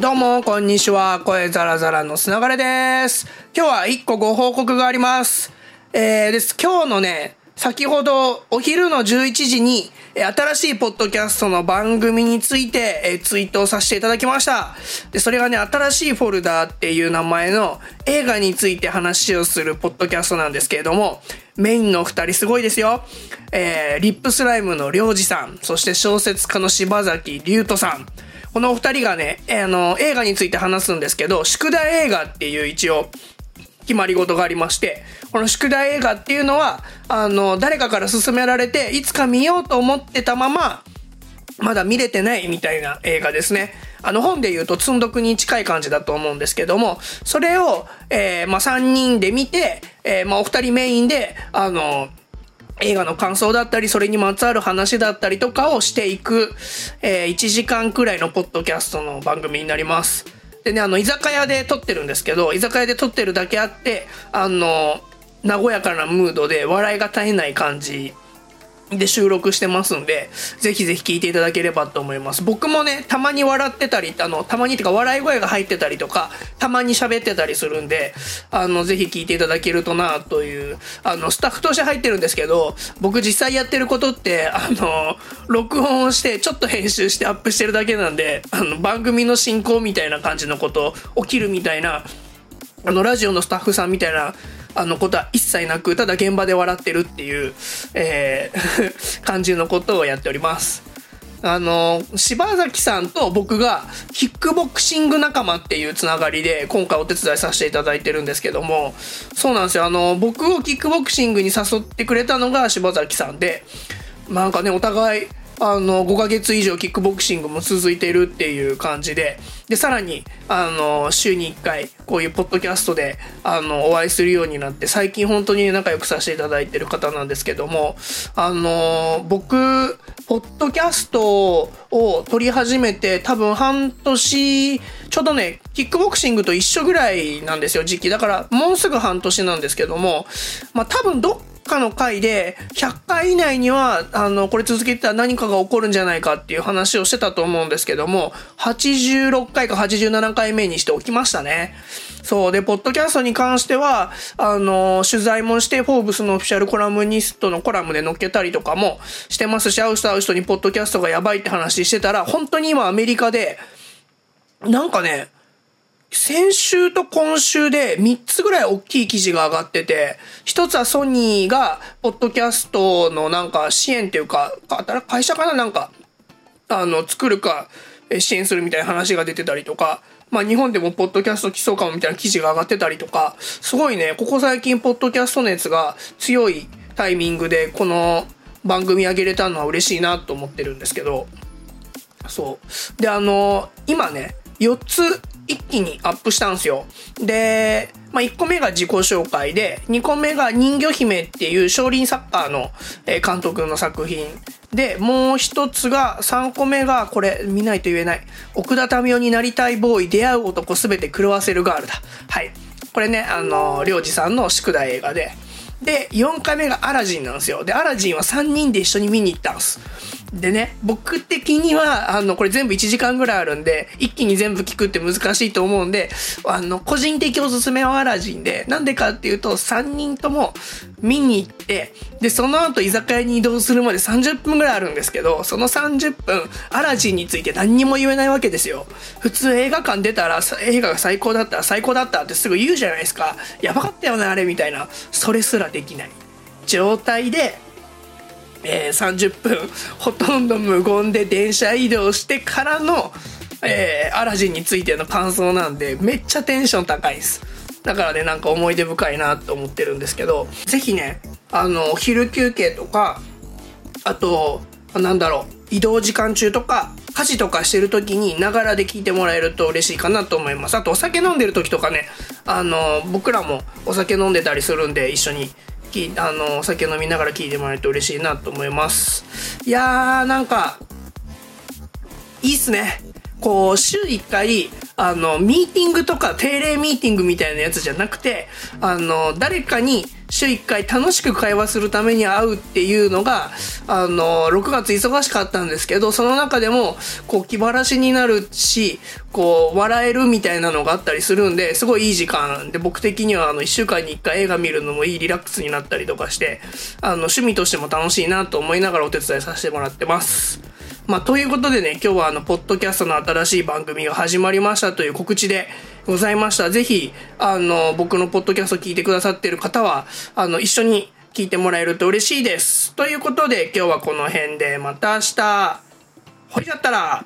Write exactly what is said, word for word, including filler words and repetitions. どうもこんにちは、声ザラザラのすながれです。今日はいっこご報告があります、えー、です今日のね、先ほどお昼のじゅういちじに新しいポッドキャストの番組について、えー、ツイートをさせていただきました。でそれがね、新しいフォルダーっていう名前の映画について話をするポッドキャストなんですけれども、メインのふたりすごいですよ、えー、リップスライムのりょうじさん、そして小説家の柴崎龍斗さん、このお二人がね、えー、あの映画について話すんですけど、宿題映画っていう一応決まり事がありまして、この宿題映画っていうのはあの誰かから勧められていつか見ようと思ってたまままだ見れてないみたいな映画ですね。あの本で言うと積んどくに近い感じだと思うんですけども、それを、えーまあ、さんにんで見て、えーまあ、お二人メインであの映画の感想だったり、それにまつわる話だったりとかをしていく、えー、いちじかんくらいのポッドキャストの番組になります。でね、あの居酒屋で撮ってるんですけど、居酒屋で撮ってるだけあってあの和やかなムードで笑いが絶えない感じで収録してますんで、ぜひぜひ聞いていただければと思います。僕もね、たまに笑ってたり、あのたまにってか笑い声が入ってたりとか、たまに喋ってたりするんで、あのぜひ聞いていただけるとなという、あのスタッフとして入ってるんですけど、僕実際やってることってあの録音をしてちょっと編集してアップしてるだけなんで、あの番組の進行みたいな感じのこと起きるみたいな、あのラジオのスタッフさんみたいなあのことは一切なく、ただ現場で笑ってるっていう、えー、感じのことをやっております。あの柴崎さんと僕がキックボクシング仲間っていうつながりで今回お手伝いさせていただいてるんですけども、そうなんですよ、あの僕をキックボクシングに誘ってくれたのが柴崎さんで、なんかね、お互いあのごかげつ以上キックボクシングも続いてるっていう感じで、でさらにあの週にいっかいこういうポッドキャストであのお会いするようになって、最近本当に仲良くさせていただいてる方なんですけども、あの僕ポッドキャストを撮り始めて多分半年ちょうどね、キックボクシングと一緒ぐらいなんですよ、時期だからもうすぐ半年なんですけども、まあ多分どっかの回でひゃっかい以内にはあのこれ続けてたら何かが起こるんじゃないかっていう話をしてたと思うんですけども、はちじゅうろっかいかはちじゅうななかいめにしておきましたね。そうで、ポッドキャストに関してはあの取材もしてフォーブスのオフィシャルコラムニストのコラムで載っけたりとかもしてますし、会う人会う人にポッドキャストがやばいって話してたら、本当に今アメリカでなんかね、先週と今週でみっつぐらい大きい記事が上がってて、一つはソニーがポッドキャストのなんか支援っていうか、会社かな、なんかあの作るか支援するみたいな話が出てたりとか、まあ日本でもポッドキャスト基礎化みたいな記事が上がってたりとか、すごいね、ここ最近ポッドキャスト熱が強いタイミングでこの番組上げれたのは嬉しいなと思ってるんですけど、そうで、あの今ねよっつ一気にアップしたんですよ。で、まあ、いっこめが自己紹介で、にこめが人魚姫っていう少林サッカーの監督の作品で、もう一つが、さんこめが、これ見ないと言えない、奥田民生になりたいボーイ、出会う男すべて狂わせるガールだ。はい。これね、あの、りょうじさんの宿題映画で。で、よんかいめがアラジンなんですよ。で、アラジンはさんにんで一緒に見に行ったんです。でね、僕的には、あの、これ全部いちじかんぐらいあるんで、一気に全部聞くって難しいと思うんで、あの、個人的おすすめはアラジンで、なんでかっていうと、さんにんとも見に行って、で、その後居酒屋に移動するまでさんじゅっぷんぐらいあるんですけど、そのさんじゅっぷん、アラジンについて何にも言えないわけですよ。普通映画館出たら、映画が最高だった、最高だったってすぐ言うじゃないですか。やばかったよね、あれみたいな。それすらできない状態で、えー、さんじゅっぷんほとんど無言で電車移動してからの、えー、アラジンについての感想なんで、めっちゃテンション高いです。だからね、なんか思い出深いなと思ってるんですけど、ぜひね、あのお昼休憩とか、あとなんだろう、移動時間中とか家事とかしてる時にながらで聞いてもらえると嬉しいかなと思います。あとお酒飲んでる時とかね、あの僕らもお酒飲んでたりするんで、一緒にあのお酒飲みながら聞いてもらえると嬉しいなと思います。いやー、なんかいいっすね。こう週いっかいあのミーティングとか定例ミーティングみたいなやつじゃなくて、あの誰かに週いっかい楽しく会話するために会うっていうのが、あのろくがつ忙しかったんですけど、その中でもこう気晴らしになるし、こう笑えるみたいなのがあったりするんで、すごいいい時間で、僕的にはあのいっしゅうかんにいっかい映画見るのもいいリラックスになったりとかして、あの趣味としても楽しいなと思いながらお手伝いさせてもらってます。まあ、ということでね、今日はあのポッドキャストの新しい番組が始まりましたという告知でございました。ぜひあの僕のポッドキャストを聞いてくださっている方はあの一緒に聞いてもらえると嬉しいです。ということで今日はこの辺で、また明日ほいだったら。